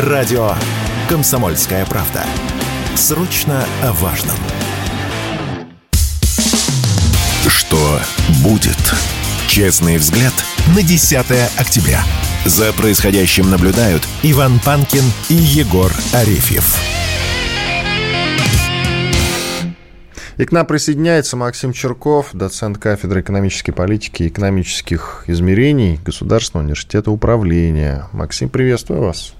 Радио «Комсомольская правда». Срочно о важном. Что будет? Честный взгляд на 10 октября. За происходящим наблюдают Иван Панкин и Егор Арефьев. И к нам присоединяется Максим Чирков, доцент кафедры экономической политики и экономических измерений Государственного университета управления. Максим, приветствую вас.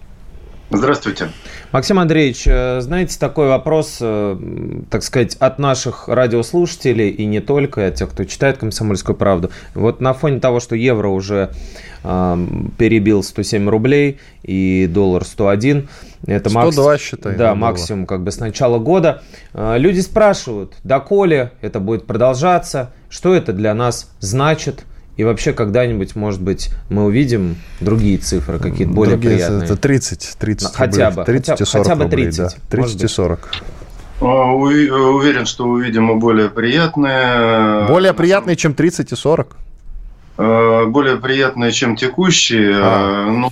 Здравствуйте. Максим Андреевич, знаете, такой вопрос, так сказать, от наших радиослушателей и не только, от тех, кто читает «Комсомольскую правду». Вот на фоне того, что евро уже перебил 107 рублей и доллар 101, это 102, считай. Да, максимум как бы с начала года. Люди спрашивают, доколе это будет продолжаться, что это для нас значит? И вообще когда-нибудь, может быть, мы увидим другие цифры, какие-то более приятные. Это 30 хотя рублей. 30 и 40 рублей. Да. 30 и 40. Уверен, что увидим мы более приятные. Более приятные, чем 30 и 40? Более приятные, чем текущие.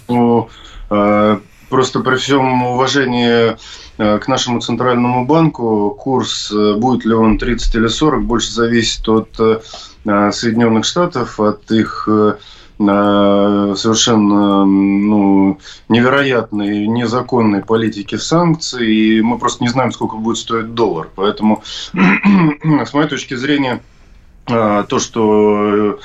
Ну, просто при всем уважении к нашему Центральному банку, курс, будет ли он 30 или 40, больше зависит от Соединенных Штатов, от их совершенно невероятной, незаконной политики санкций. И мы просто не знаем, сколько будет стоить доллар. Поэтому, с моей точки зрения, то, что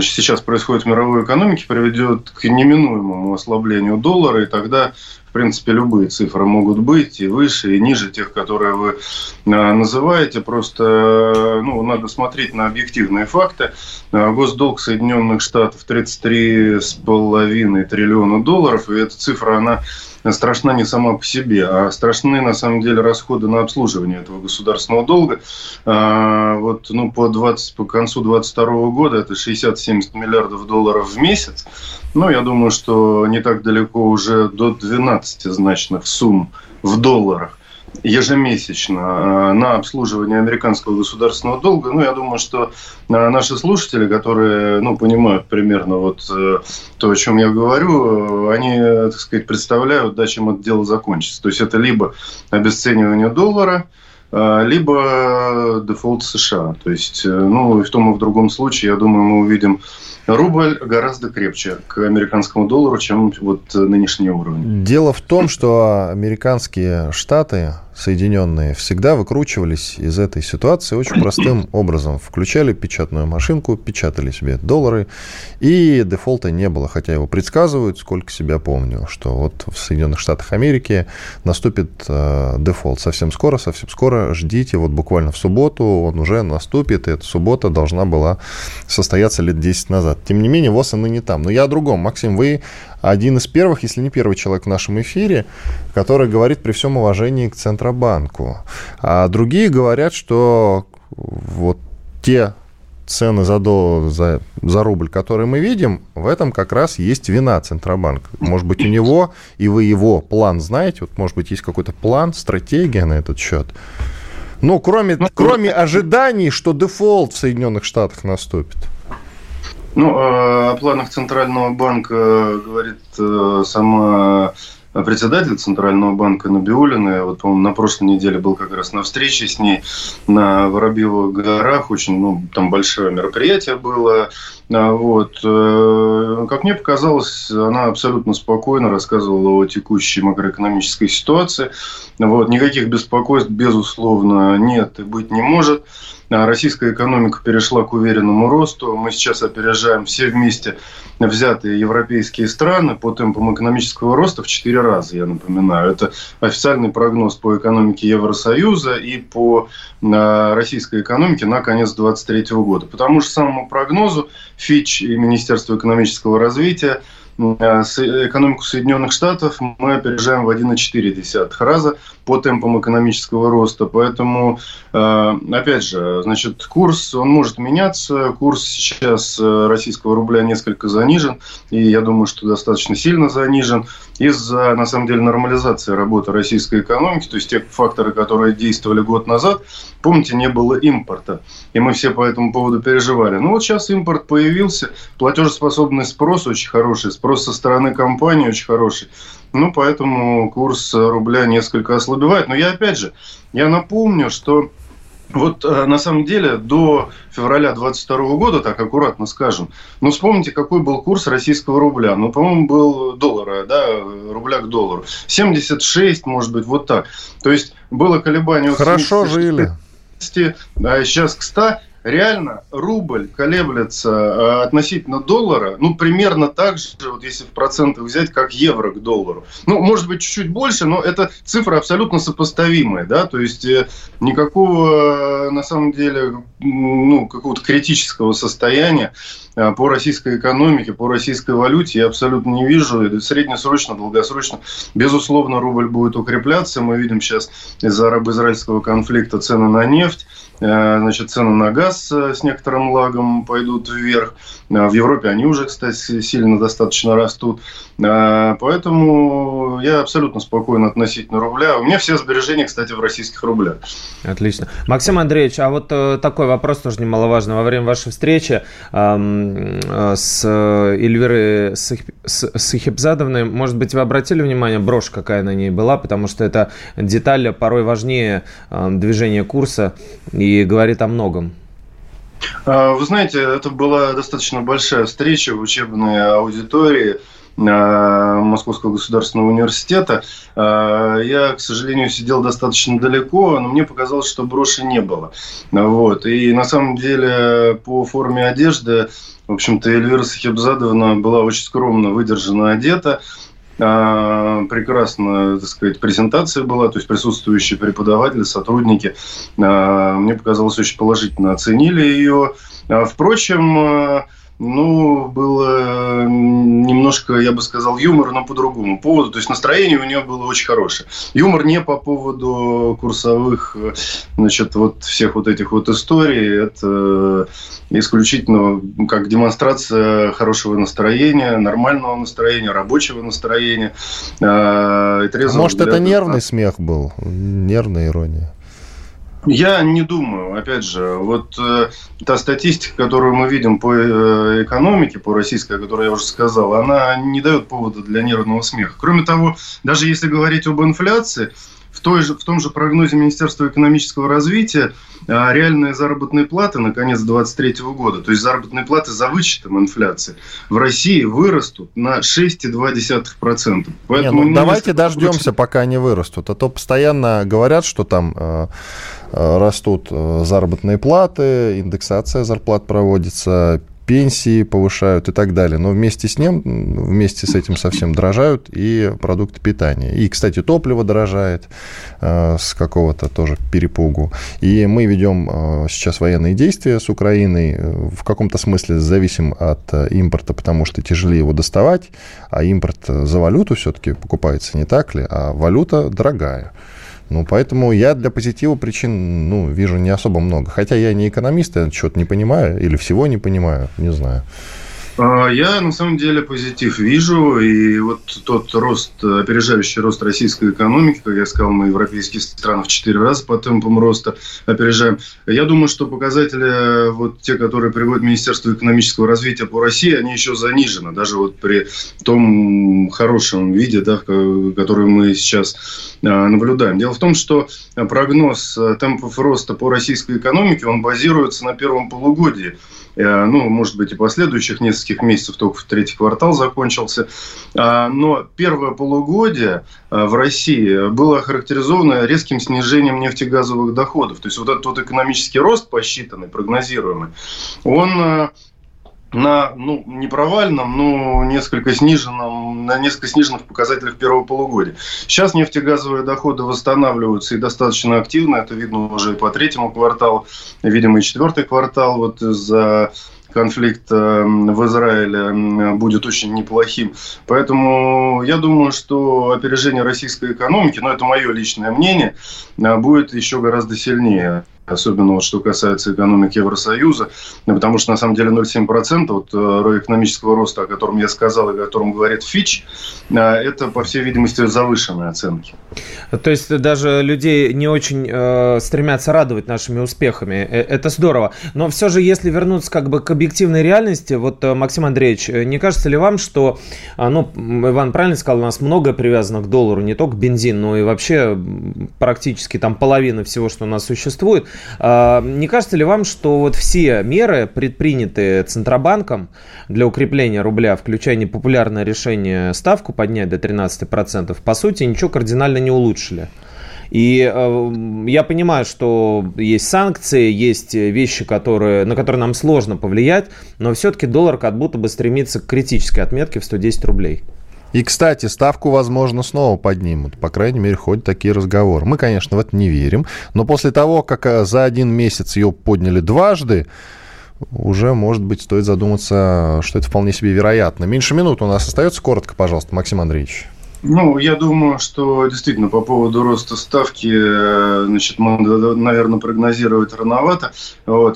сейчас происходит в мировой экономике, приведет к неминуемому ослаблению доллара, и тогда, в принципе, любые цифры могут быть и выше, и ниже тех, которые вы называете. Просто надо смотреть на объективные факты. Госдолг Соединенных Штатов 33,5 триллиона долларов, и эта цифра, она страшна не сама по себе, а страшны на самом деле расходы на обслуживание этого государственного долга. По концу 2022 года это 60-70 миллиардов долларов в месяц. Я думаю, что не так далеко уже до 12-значных сумм в долларах ежемесячно на обслуживание американского государственного долга. Я думаю, что наши слушатели, которые понимают примерно то, о чем я говорю, они, так сказать, представляют, чем это дело закончится. То есть это либо обесценивание доллара, либо дефолт США. То есть, и в том и в другом случае, я думаю, мы увидим рубль гораздо крепче к американскому доллару, чем нынешний уровень. Дело в том, что американские штаты, Соединенные, всегда выкручивались из этой ситуации очень простым образом. Включали печатную машинку, печатали себе доллары, и дефолта не было. Хотя его предсказывают, сколько себя помню, что в Соединенных Штатах Америки наступит дефолт. Совсем скоро, ждите, буквально в субботу он уже наступит, и эта суббота должна была состояться лет 10 назад. Тем не менее, ВОЗ и не там. Но я о другом. Максим, вы один из первых, если не первый человек в нашем эфире, который говорит при всем уважении к Центробанку. А другие говорят, что те цены за рубль, которые мы видим, в этом как раз есть вина Центробанка. Может быть, у него, и вы его план знаете, может быть, есть какой-то план, стратегия на этот счет. Кроме ожиданий, что дефолт в Соединенных Штатах наступит. О планах Центрального банка говорит сама председатель Центрального банка Набиуллина. По-моему, на прошлой неделе был как раз на встрече с ней на Воробьевых горах. Очень там большое мероприятие было. Как мне показалось, она абсолютно спокойно рассказывала о текущей макроэкономической ситуации. Никаких беспокойств, безусловно, нет и быть не может. Российская экономика перешла к уверенному росту. Мы сейчас опережаем все вместе взятые европейские страны по темпам экономического роста в 4 раза, я напоминаю. Это официальный прогноз по экономике Евросоюза и по российской экономике на конец 2023 года. По тому же самому прогнозу Fitch и Министерство экономического развития экономику Соединенных Штатов мы опережаем в 1,4 раза по темпам экономического роста. Поэтому, опять же, курс, он может меняться. Курс сейчас российского рубля несколько занижен. И я думаю, что достаточно сильно занижен. из-за, на самом деле, нормализации работы российской экономики, то есть те факторы, которые действовали год назад, помните, не было импорта, и мы все по этому поводу переживали. Ну вот сейчас импорт появился, платежеспособный спрос очень хороший, спрос со стороны компании очень хороший. Ну, поэтому курс рубля несколько ослабевает. Но я опять же, я напомню, что вот на самом деле до февраля 2022 года, так аккуратно скажем, ну вспомните, какой был курс российского рубля. Ну, по-моему, был доллара, да, рубля к доллару. 76, может быть, вот так. То есть было колебание... Хорошо жили. Сейчас к 100. Реально рубль колеблется относительно доллара, ну, примерно так же, вот если в процентах взять, как евро к доллару. Ну, может быть, чуть-чуть больше, но это цифры абсолютно сопоставимые, да, то есть никакого, на самом деле, ну, какого-то критического состояния по российской экономике, по российской валюте я абсолютно не вижу. И среднесрочно, долгосрочно, безусловно, рубль будет укрепляться. Мы видим сейчас из-за арабо-израильского конфликта цены на нефть, значит, цены на газ с некоторым лагом пойдут вверх. В Европе они уже, кстати, сильно достаточно растут. Поэтому я абсолютно спокоен относительно рубля. У меня все сбережения, кстати, в российских рублях. Отлично. Максим Андреевич, а вот такой вопрос тоже немаловажный. Во время вашей встречи с Эльвирой Сахипзадовной, может быть, вы обратили внимание, брошь какая на ней была, потому что эта деталь порой важнее движения курса и говорит о многом. Вы знаете, это была достаточно большая встреча в учебной аудитории Московского государственного университета. Я, к сожалению, сидел достаточно далеко, но мне показалось, что броши не было. Вот. И на самом деле по форме одежды, в общем-то, Эльвира Сахипзадовна была очень скромно выдержана одета. Прекрасно, так сказать, презентация была, то есть присутствующие преподаватели, сотрудники, мне показалось, очень положительно оценили ее. Впрочем, ну, было немножко, я бы сказал, юмор, но по другому поводу. То есть настроение у нее было очень хорошее. Юмор не по поводу курсовых, значит, вот всех вот этих вот историй. Это исключительно как демонстрация хорошего настроения, нормального настроения, рабочего настроения. Может, это нервный смех был, нервная ирония? Я не думаю, опять же, вот та статистика, которую мы видим по экономике, по российской, о которой я уже сказал, она не дает повода для нервного смеха. Кроме того, даже если говорить об инфляции, в том же прогнозе Министерства экономического развития реальные заработные платы на конец 2023 года, то есть заработные платы за вычетом инфляции, в России вырастут на 6,2%. Поэтому давайте дождемся, пока они вырастут. А то постоянно говорят, что там растут заработные платы, индексация зарплат проводится, пенсии повышают и так далее. Но вместе с этим совсем дорожают и продукты питания. И, кстати, топливо дорожает с какого-то тоже перепугу. И мы ведем сейчас военные действия с Украиной. В каком-то смысле зависим от импорта, потому что тяжелее его доставать. А импорт за валюту все-таки покупается, не так ли? А валюта дорогая. Ну, поэтому я для позитива причин, ну, вижу не особо много. Хотя я не экономист, я чего-то не понимаю или всего не понимаю, не знаю. Я, на самом деле, позитив вижу. И вот тот рост, опережающий рост российской экономики, как я сказал, мы европейские страны в 4 раза по темпам роста опережаем. Я думаю, что показатели, вот те, которые приводит Министерство экономического развития по России, они еще занижены. Даже вот при том хорошем виде, да, который мы сейчас наблюдаем. Дело в том, что прогноз темпов роста по российской экономике, он базируется на первом полугодии. Ну, может быть, и последующих нескольких месяцев, только в третий квартал закончился. Но первое полугодие в России было охарактеризовано резким снижением нефтегазовых доходов. То есть вот этот вот экономический рост, посчитанный, прогнозируемый, он на, ну, не провальном, но на несколько сниженных показателях первого полугодия. Сейчас нефтегазовые доходы восстанавливаются и достаточно активно. Это видно уже и по третьему кварталу, видимо, и четвертый квартал вот из-за конфликт в Израиле будет очень неплохим. Поэтому я думаю, что опережение российской экономики, но это мое личное мнение, будет еще гораздо сильнее. особенно вот что касается экономики Евросоюза, потому что на самом деле 0,7% от экономического роста, о котором я сказал и о котором говорит Fitch, это, по всей видимости, завышенные оценки. То есть даже людей не очень стремятся радовать нашими успехами. Это здорово. Но все же, если вернуться как бы к объективной реальности, вот, Максим Андреевич, не кажется ли вам, что, Иван правильно сказал, у нас много привязано к доллару, не только бензин, но и вообще практически там половина всего, что у нас существует. Не кажется ли вам, что вот все меры, предпринятые Центробанком для укрепления рубля, включая непопулярное решение ставку поднять до 13%, по сути, ничего кардинально не улучшили? И я понимаю, что есть санкции, есть вещи, на которые нам сложно повлиять, но все-таки доллар как будто бы стремится к критической отметке в 110 рублей. И, кстати, ставку, возможно, снова поднимут. По крайней мере, ходят такие разговоры. Мы, конечно, в это не верим. Но после того, как за один месяц ее подняли дважды, уже, может быть, стоит задуматься, что это вполне себе вероятно. Меньше минуты у нас остается. Коротко, пожалуйста, Максим Андреевич. Я думаю, что действительно по поводу роста ставки, наверное, прогнозировать рановато.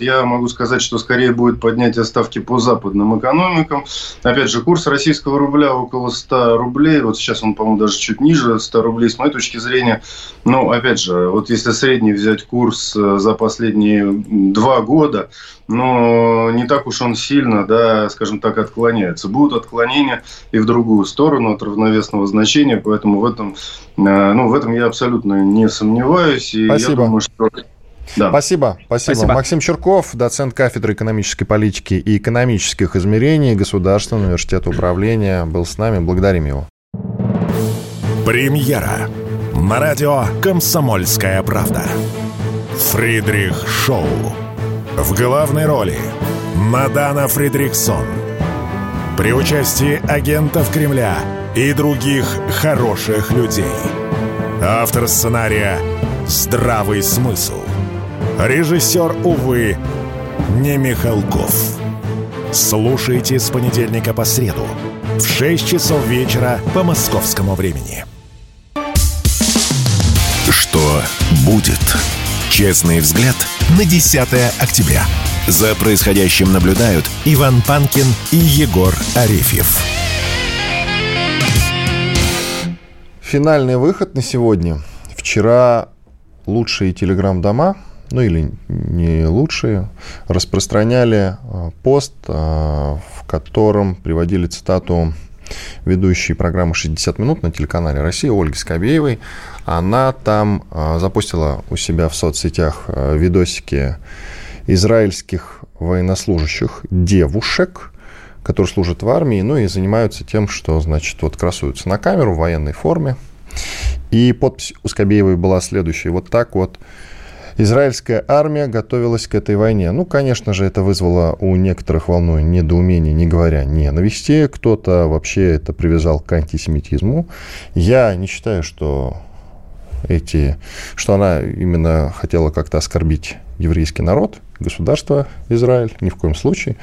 Я могу сказать, что скорее будет поднятие ставки по западным экономикам. Опять же, курс российского рубля около 100 рублей. Вот сейчас он, по-моему, даже чуть ниже 100 рублей, с моей точки зрения. Опять же, если средний взять курс за последние 2 года, не так уж он сильно, отклоняется. Будут отклонения и в другую сторону от равновесного значения. Поэтому в этом я абсолютно не сомневаюсь. И спасибо. Я думаю, что... Да. Спасибо. Максим Чирков, доцент кафедры экономической политики и экономических измерений Государственного университета управления, был с нами. Благодарим его. Премьера на радио «Комсомольская правда». Фридрих Шоу. В главной роли Надана Фридрихсон. При участии агентов Кремля и других хороших людей. Автор сценария – «Здравый смысл». Режиссер, увы, не Михалков. Слушайте с понедельника по среду в 6 часов вечера по московскому времени. Что будет? Честный взгляд на 10 октября. За происходящим наблюдают Иван Панкин и Егор Арефьев. Финальный выход на сегодня. Вчера лучшие телеграм-дома, или не лучшие, распространяли пост, в котором приводили цитату ведущей программы «60 минут» на телеканале «Россия» Ольги Скабеевой. Она там запустила у себя в соцсетях видосики израильских военнослужащих, девушек, которые служат в армии, и занимаются тем, что, красуются на камеру в военной форме. И подпись у Скабеевой была следующая. Израильская армия готовилась к этой войне. Конечно же, это вызвало у некоторых волну недоумения, не говоря ненависти. Кто-то вообще это привязал к антисемитизму. Я не считаю, что она именно хотела как-то оскорбить еврейский народ, государство Израиль, ни в коем случае.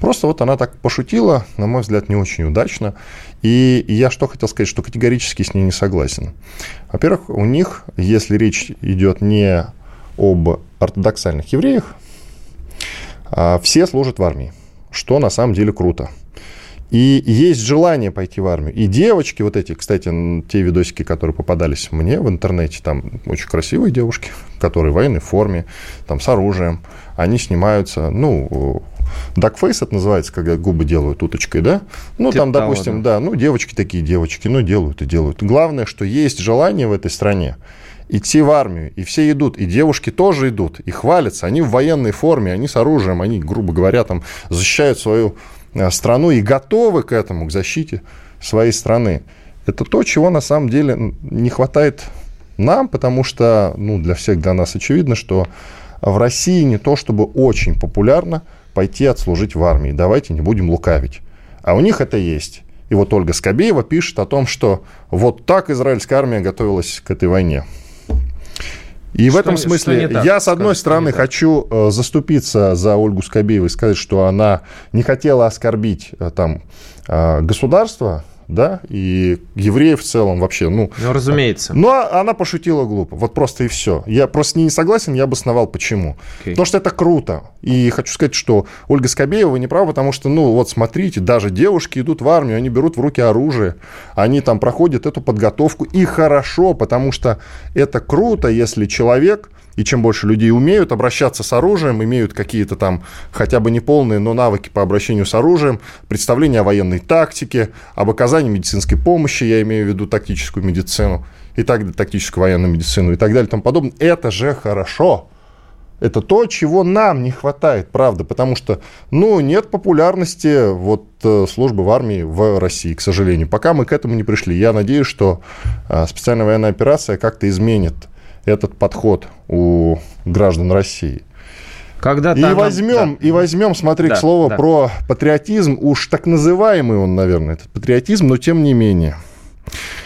Просто она так пошутила, на мой взгляд, не очень удачно. И я что хотел сказать, что категорически с ней не согласен. Во-первых, у них, если речь идет не об ортодоксальных евреях, все служат в армии, что на самом деле круто. И есть желание пойти в армию. И девочки вот эти, кстати, те видосики, которые попадались мне в интернете, там очень красивые девушки, которые в военной форме, там с оружием, они снимаются, дакфейс это называется, когда губы делают уточкой, да? Там, допустим, девочки такие девочки, делают и делают. Главное, что есть желание в этой стране идти в армию, и все идут, и девушки тоже идут, и хвалятся, они в военной форме, они с оружием, они, грубо говоря, там защищают свою страну и готовы к этому, к защите своей страны. Это то, чего на самом деле не хватает нам, потому что, для всех для нас очевидно, что в России не то чтобы очень популярно пойти отслужить в армии. Давайте не будем лукавить. А у них это есть. И Ольга Скабеева пишет о том, что так израильская армия готовилась к этой войне. И в этом смысле я, с одной стороны, хочу заступиться за Ольгу Скабееву и сказать, что она не хотела оскорбить государство да, и евреев в целом вообще. Ну, разумеется. Но она пошутила глупо, вот просто и все. Я просто с ней не согласен, я обосновал, почему. Okay. Потому что это круто. И хочу сказать, что Ольга Скабеева не права, потому что, ну, вот смотрите, даже девушки идут в армию, они берут в руки оружие, они там проходят эту подготовку, и хорошо, потому что это круто, если человек... И чем больше людей умеют обращаться с оружием, имеют какие-то там хотя бы неполные, но навыки по обращению с оружием, представление о военной тактике, об оказании медицинской помощи, я имею в виду тактическую медицину, и так, тактическую военную медицину и так далее и тому подобное, это же хорошо. Это то, чего нам не хватает, правда, потому что, ну, нет популярности вот службы в армии в России, к сожалению. Пока мы к этому не пришли. Я надеюсь, что специальная военная операция как-то изменит этот подход у граждан России. Возьмем, про патриотизм. Уж так называемый он, наверное, этот патриотизм, но тем не менее.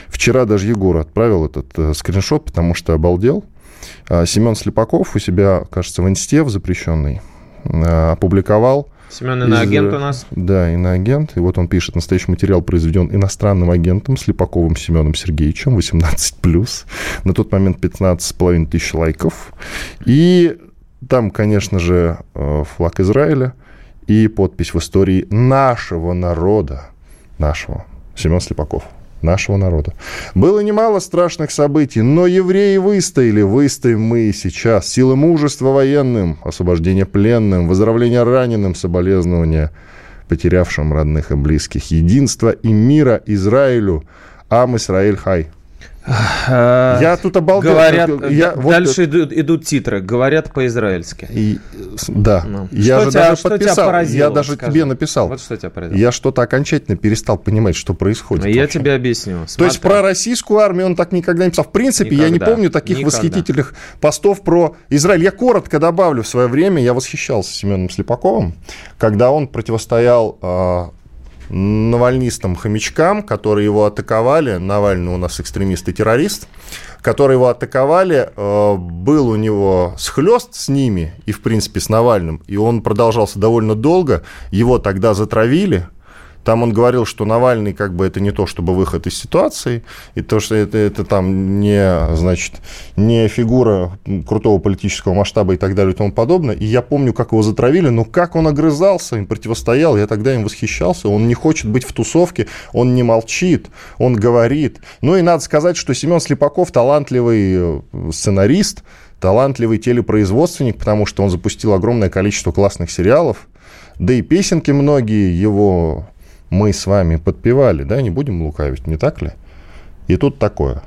Вчера даже Егор отправил этот скриншот, потому что обалдел. Семен Слепаков у себя, кажется, в Инсте, в запрещенной, опубликовал. Семен иноагент у нас. Да, иноагент. И вот он пишет. Настоящий материал произведен иностранным агентом Слепаковым Семеном Сергеевичем, 18+. На тот момент 15,5 тысяч лайков. И там, конечно же, флаг Израиля и подпись в истории нашего народа. Нашего. Семен Слепаков. Нашего народа. Было немало страшных событий, но евреи выстояли. Выстоим мы и сейчас. Сила мужества военным, освобождение пленным, выздоровление раненым, соболезнования потерявшим родных и близких. Единства и мира Израилю. Ам Исраэль хай. Я тут обалдел. Идут титры. Говорят по-израильски. Я даже тебе написал. Вот что тебя поразило. Я что-то окончательно перестал понимать, что происходит. Я тебе объясню. Смотри. То есть про российскую армию он так никогда не писал. В принципе, никогда. Я не помню таких восхитительных постов про Израиль. Я коротко добавлю. В свое время я восхищался Семеном Слепаковым, когда он противостоял... навальнистам хомячкам, которые его атаковали. Навальный у нас экстремист и террорист, которые его атаковали. Был у него схлёст с ними и, в принципе, с Навальным, и он продолжался довольно долго. Его тогда затравили. Там он говорил, что Навальный как бы это не то, чтобы выход из ситуации, и то, что это там не, значит, не фигура крутого политического масштаба и так далее и тому подобное. И я помню, как его затравили, но как он огрызался, им противостоял, я тогда им восхищался. Он не хочет быть в тусовке, он не молчит, он говорит. Ну и надо сказать, что Семен Слепаков талантливый сценарист, талантливый телепроизводственник, потому что он запустил огромное количество классных сериалов, да и песенки многие его... мы с вами подпевали, да, не будем лукавить, не так ли? И тут такое.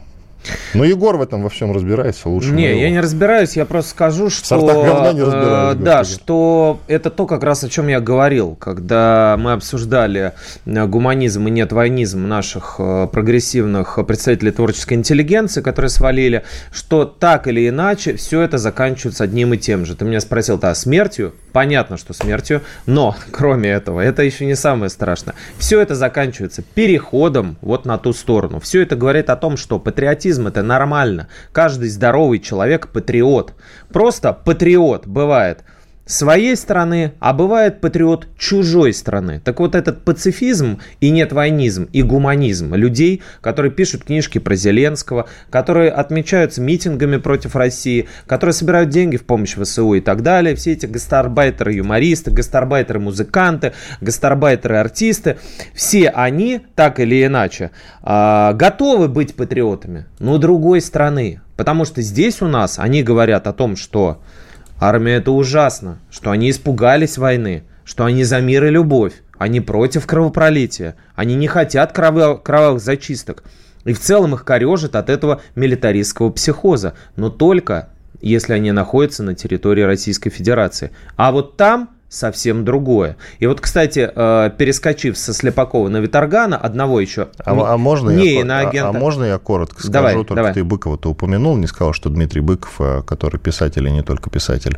Но Егор в этом во всем разбирается лучше. Я не разбираюсь, я просто скажу, что... В сортах говна не разбираюсь. Да, что это то, как раз о чем я говорил, когда мы обсуждали гуманизм и нетвойнизм наших прогрессивных представителей творческой интеллигенции, которые свалили, что так или иначе все это заканчивается одним и тем же. Ты меня спросил, да, смертью? Понятно, что смертью, но, кроме этого, это еще не самое страшное. Все это заканчивается переходом вот на ту сторону. Все это говорит о том, что патриотизм – это нормально. Каждый здоровый человек – патриот. Просто патриот бывает своей страны, а бывает патриот чужой страны. Так вот, этот пацифизм и нетвойнизм, и гуманизм людей, которые пишут книжки про Зеленского, которые отмечаются митингами против России, которые собирают деньги в помощь ВСУ и так далее, все эти гастарбайтеры-юмористы, гастарбайтеры-музыканты, гастарбайтеры-артисты, все они, так или иначе, готовы быть патриотами, но другой страны. Потому что здесь у нас они говорят о том, что армия – это ужасно, что они испугались войны, что они за мир и любовь, они против кровопролития, они не хотят кровавых зачисток. И в целом их корежит от этого милитаристского психоза, но только если они находятся на территории Российской Федерации. А вот там совсем другое. И вот, кстати, перескочив со Слепакова на Виторгана, одного еще можно я коротко скажу? Давай. Ты Быкова-то упомянул, не сказал, что Дмитрий Быков, который писатель и не только писатель,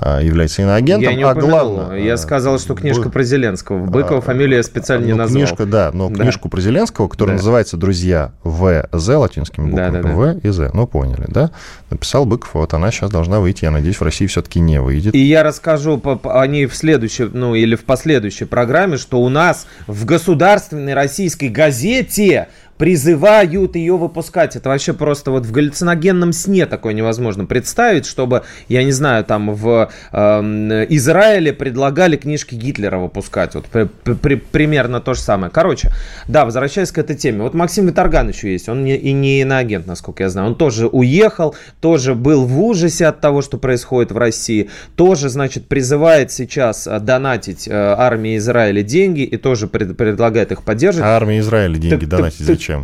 является иноагентом. Я не упомянул, я сказал, что книжка про Зеленского. Быкова фамилию я специально не назвал. Книжку про Зеленского, которая называется «Друзья ВЗ», латинскими буквами В и З, поняли, да? Написал Быков, вот она сейчас должна выйти, я надеюсь, в России все-таки не выйдет. И я расскажу о ней в следующей, ну, или в последующей программе, что у нас в государственной российской газете призывают ее выпускать. Это вообще просто вот в галлюциногенном сне такое невозможно представить, чтобы, я не знаю, там в Израиле предлагали книжки Гитлера выпускать. Вот примерно то же самое. Короче, да, возвращаясь к этой теме. Вот Максим Виторган еще есть, он не иноагент, насколько я знаю. Он тоже уехал, тоже был в ужасе от того, что происходит в России. Тоже, значит, призывает сейчас донатить армии Израиля деньги и тоже предлагает их поддерживать. А армии Израиля деньги донатить зачем? Еще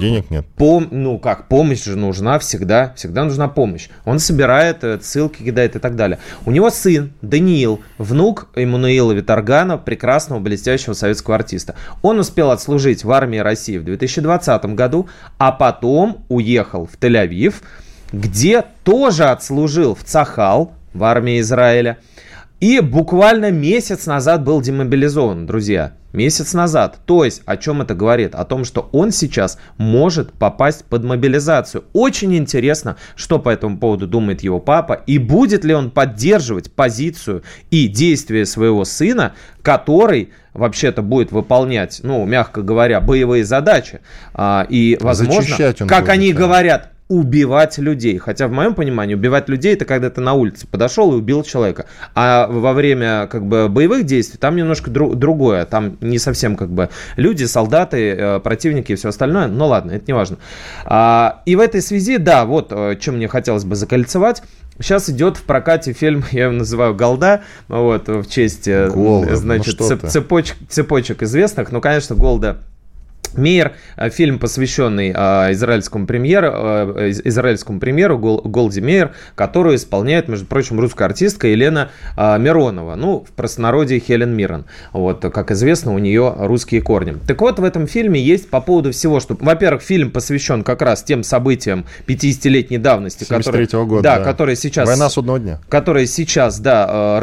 денег нет. Ну как, помощь же нужна всегда. Всегда нужна помощь. Он собирает, ссылки кидает и так далее. У него сын Даниил, внук Эммануила Виторгана, прекрасного блестящего советского артиста. Он успел отслужить в армии России в 2020 году, а потом уехал в Тель-Авив, где тоже отслужил в Цахал, в армии Израиля. И буквально месяц назад был демобилизован, друзья. Месяц назад. То есть, о чем это говорит? О том, что он сейчас может попасть под мобилизацию. Очень интересно, что по этому поводу думает его папа. И будет ли он поддерживать позицию и действия своего сына, который вообще-то будет выполнять, ну, мягко говоря, боевые задачи. И, возможно, как они говорят... убивать людей. Хотя, в моем понимании, убивать людей — это когда ты на улице подошел и убил человека. А во время, как бы, боевых действий там немножко другое. Там не совсем, как бы, люди, солдаты, противники и все остальное. Но ладно, это не важно. И в этой связи, да, вот чем мне хотелось бы закольцевать. Сейчас идет в прокате фильм, я его называю «Голда», вот, в честь, Голда, значит, ну цепочек известных. Ну, конечно, Голда Мейер, фильм, посвященный израильскому премьеру Голде Мейер, которую исполняет, между прочим, русская артистка Елена Миронова, ну, в простонародье Хелен Мирон. Вот, как известно, у нее русские корни. Так вот, в этом фильме есть по поводу всего, что, во-первых, фильм посвящен как раз тем событиям 50-летней давности, которые сейчас... Война судного дня. Которые сейчас, да,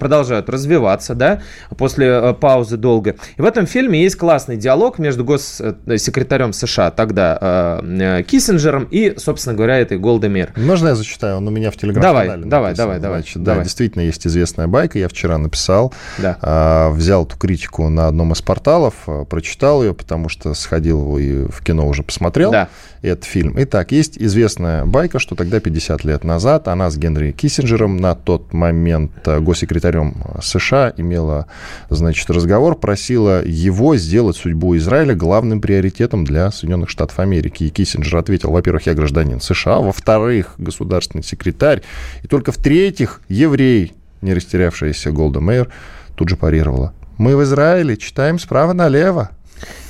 продолжают развиваться, да, после паузы долго. И в этом фильме есть классный диалог между госсекретарем США тогда Киссинджером и, собственно говоря, этой Голды Мейер. Можно я зачитаю? Он у меня в телеграм-канале. Давай. Значит, давай. Да, действительно, есть известная байка. Я вчера написал, взял эту критику на одном из порталов, прочитал ее, потому что сходил и в кино уже посмотрел этот фильм. Итак, есть известная байка, что тогда 50 лет назад она с Генри Киссинджером, на тот момент госсекретарем США, имела, значит, разговор, просила его сделать судьбу Израиля главным приоритетом для Соединенных Штатов Америки. И Киссинджер ответил: во-первых, я гражданин США, во-вторых, государственный секретарь, и только в-третьих, еврей. Не растерявшаяся Голда Мейер тут же парировала: мы в Израиле читаем справа налево.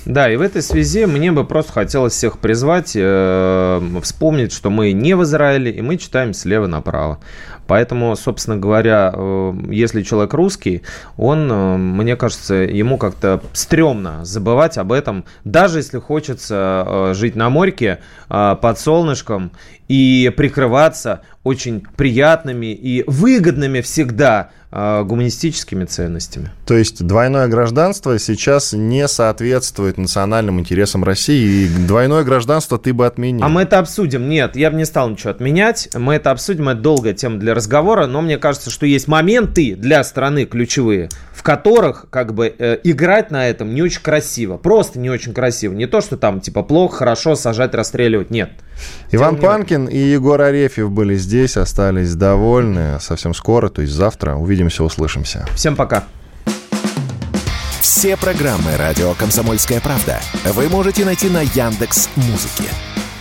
Да, и в этой связи мне бы просто хотелось всех призвать, вспомнить, что мы не в Израиле, и мы читаем слева направо. Поэтому, собственно говоря, если человек русский, он, мне кажется, ему как-то стрёмно забывать об этом, даже если хочется жить на морьке, под солнышком, и прикрываться очень приятными и выгодными всегда гуманистическими ценностями. То есть двойное гражданство сейчас не соответствует национальным интересам России, и двойное гражданство ты бы отменил. А мы это обсудим. Нет, я бы не стал ничего отменять. Мы это обсудим. Это долгая тема для разговора, но мне кажется, что есть моменты для страны ключевые, в которых, как бы, играть на этом не очень красиво. Просто не очень красиво. Не то, что там типа плохо, хорошо, сажать, расстреливать. Нет. Иван Панкин и Егор Арефьев были здесь, остались довольны. Совсем скоро, то есть завтра, увидимся, услышимся. Всем пока. Все программы «Радио Комсомольская правда» вы можете найти на Яндекс.Музыке.